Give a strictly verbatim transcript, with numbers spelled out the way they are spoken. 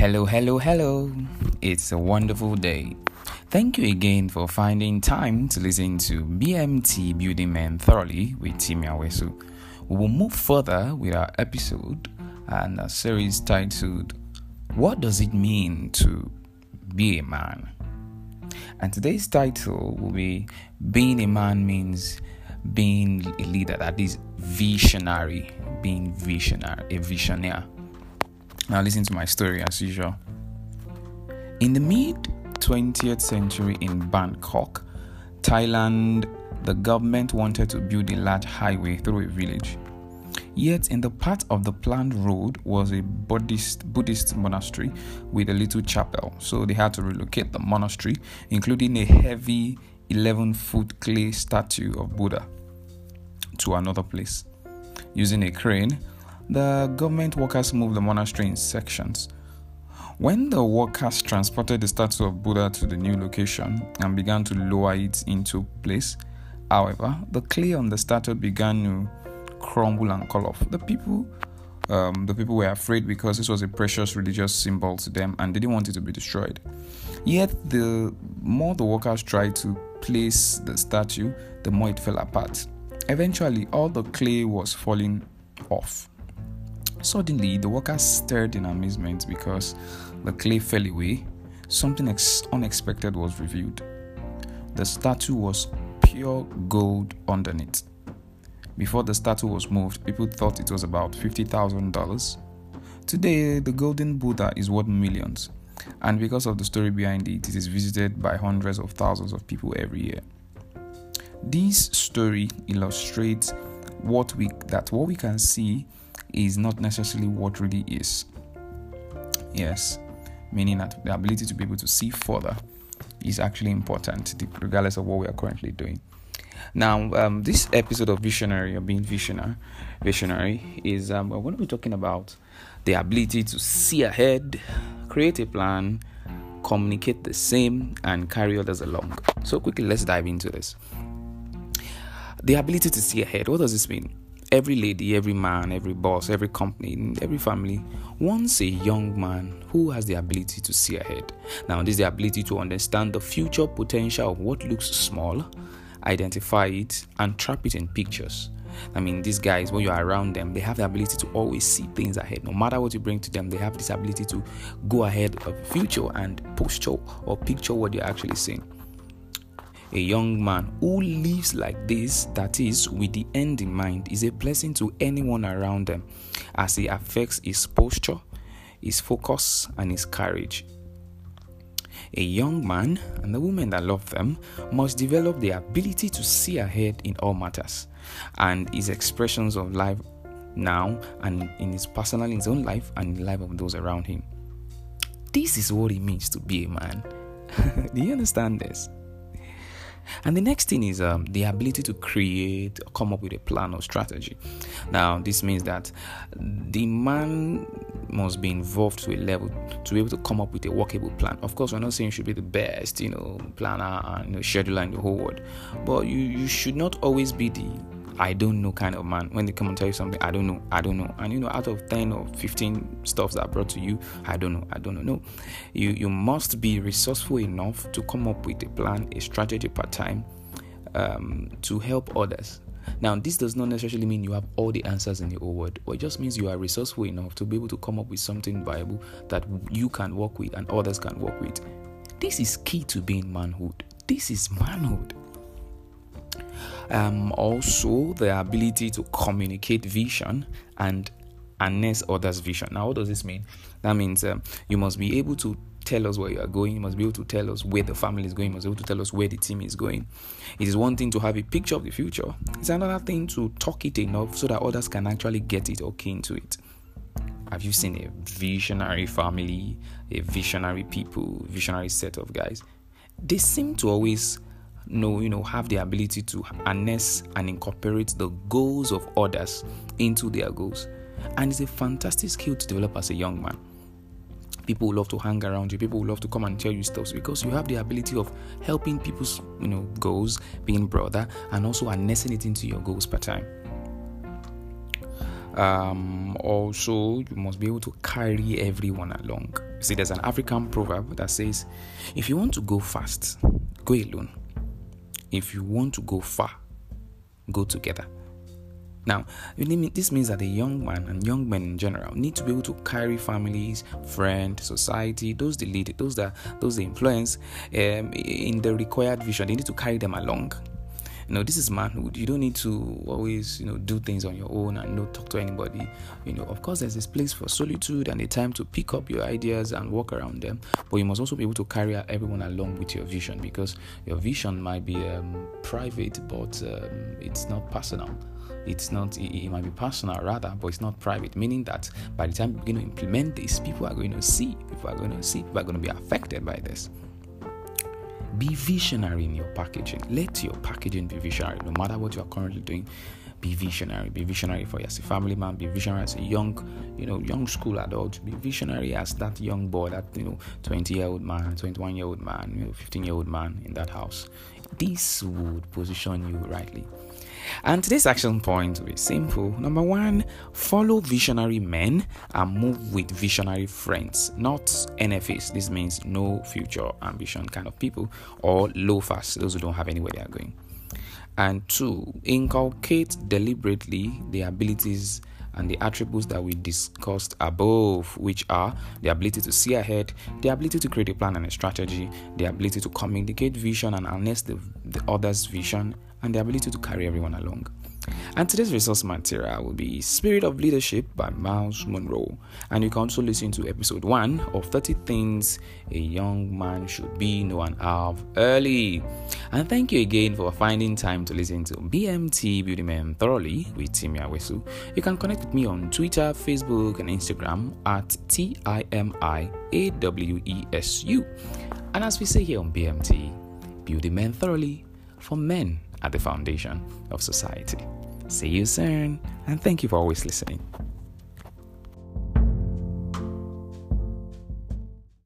Hello, hello, hello. It's a wonderful day. Thank you again for finding time to listen to B M T Beauty Men Thoroughly with Timia Wesu. We will move further with our episode and a series titled, What Does It Mean to Be a Man? And today's title will be, Being a Man Means Being a Leader, that is visionary, being visionary, a visionary. Now listen to my story as usual. In the mid-twentieth century in Bangkok, Thailand, the government wanted to build a large highway through a village. Yet in the part of the planned road was a Buddhist, Buddhist monastery with a little chapel. So they had to relocate the monastery, including a heavy eleven-foot clay statue of Buddha, to another place. Using a crane, the government workers moved the monastery in sections. When the workers transported the statue of Buddha to the new location and began to lower it into place, however, the clay on the statue began to crumble and call off. The people, um, the people were afraid because this was a precious religious symbol to them and they didn't want it to be destroyed. Yet, the more the workers tried to place the statue, the more it fell apart. Eventually, all the clay was falling off. Suddenly, the workers stared in amazement because the clay fell away. Something ex- unexpected was revealed. The statue was pure gold underneath. Before the statue was moved, people thought it was about fifty thousand dollars. Today, the golden Buddha is worth millions. And because of the story behind it, it is visited by hundreds of thousands of people every year. This story illustrates what we that what we can see is not necessarily what really is. Yes, meaning that the ability to be able to see further is actually important, regardless of what we are currently doing. Now, um, this episode of Visionary, or being visionary, visionary is um, we're going to be talking about the ability to see ahead, create a plan, communicate the same, and carry others along. So quickly, let's dive into this. The ability to see ahead, what does this mean? Every lady, every man, every boss, every company, every family wants a young man who has the ability to see ahead. Now, this is the ability to understand the future potential of what looks small, identify it, and trap it in pictures. I mean, these guys, when you are around them, they have the ability to always see things ahead. No matter what you bring to them, they have this ability to go ahead of the future and posture or picture what you're actually seeing. A young man who lives like this, that is, with the end in mind, is a blessing to anyone around them as it affects his posture, his focus, and his courage. A young man and the women that love them must develop the ability to see ahead in all matters, and his expressions of life now and in his personal, in his own life, and in the life of those around him. This is what it means to be a man. Do you understand this? And the next thing is um, the ability to create or come up with a plan or strategy. Now, this means that the man must be involved to a level to be able to come up with a workable plan. Of course, we're not saying you should be the best, you know, planner and scheduler in the whole world. But you, you should not always be the I don't know kind of man. When they come and tell you something, I don't know, I don't know. And you know, out of ten or fifteen stuffs that are brought to you, I don't know, I don't know. No, you, you must be resourceful enough to come up with a plan, a strategy part time um, to help others. Now, this does not necessarily mean you have all the answers in the whole world, but it just means you are resourceful enough to be able to come up with something viable that you can work with and others can work with. This is key to being manhood. This is manhood. Um, also, the ability to communicate vision and harness others' vision. Now, what does this mean? That means um, you must be able to tell us where you are going. You must be able to tell us where the family is going. You must be able to tell us where the team is going. It is one thing to have a picture of the future. It's another thing to talk it enough so that others can actually get it or key into it. Have you seen a visionary family, a visionary people, visionary set of guys? They seem to always know, you know, have the ability to harness and incorporate the goals of others into their goals. And it's a fantastic skill to develop as a young man. People will love to hang around you. People will love to come and tell you stuff because you have the ability of helping people's, you know, goals, being brother, and also harnessing it into your goals per time. Um, also, you must be able to carry everyone along. See, there's an African proverb that says, if you want to go fast, go alone. If you want to go far, go together. Now, this means that a young man and young men in general need to be able to carry families, friends, society, those they lead, those that those they influence, um, in the required vision. They need to carry them along. You know, this is manhood. You don't need to always, you know, do things on your own and not talk to anybody. You know, of course, there's this place for solitude and a time to pick up your ideas and walk around them. But you must also be able to carry everyone along with your vision, because your vision might be um, private, but um, it's not personal. It's not. It, it might be personal rather, but it's not private. Meaning that by the time you begin to implement this, people are going to see. People are going to see. People are going to be affected by this. Be visionary in your packaging. Let your packaging be visionary. No matter what you are currently doing, be visionary. Be visionary for you as a family man. Be visionary as a young, you know, young school adult. Be visionary as that young boy, that, you know, twenty-year-old man, twenty-one-year-old man, you know, fifteen-year-old man in that house. This would position you rightly. And today's action point will be simple. Number one, follow visionary men and move with visionary friends, not N F As. This means no future ambition kind of people, or loafers, those who don't have anywhere they are going. And two, inculcate deliberately the abilities and the attributes that we discussed above, which are the ability to see ahead, the ability to create a plan and a strategy, the ability to communicate vision and harness the, the other's vision, and the ability to carry everyone along. And today's resource material will be Spirit of Leadership by Miles Monroe. And you can also listen to episode one of thirty Things a Young Man Should Be, Know and Have Early. And thank you again for finding time to listen to B M T Beauty Men Thoroughly with Timia Wesu. You can connect with me on Twitter, Facebook, and Instagram at T I M I A W E S U. And as we say here on B M T, Beauty Men Thoroughly, for men at the foundation of society. See you soon, and thank you for always listening.